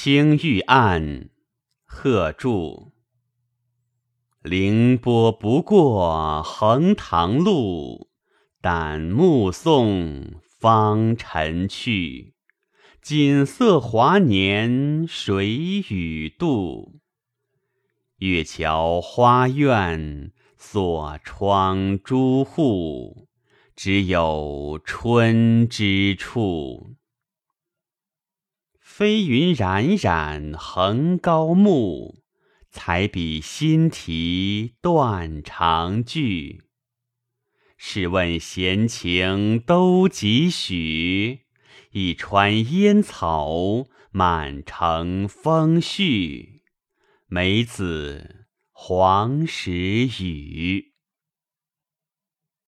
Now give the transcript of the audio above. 青玉案，贺铸。凌波不过横塘路，但目送芳尘去。锦瑟华年谁与度？月桥花苑，锁窗朱户，只有春之处。飞云冉冉横高目，才比新题断肠句。试问闲情都几许？一川烟草，满城风絮。梅子黄时雨。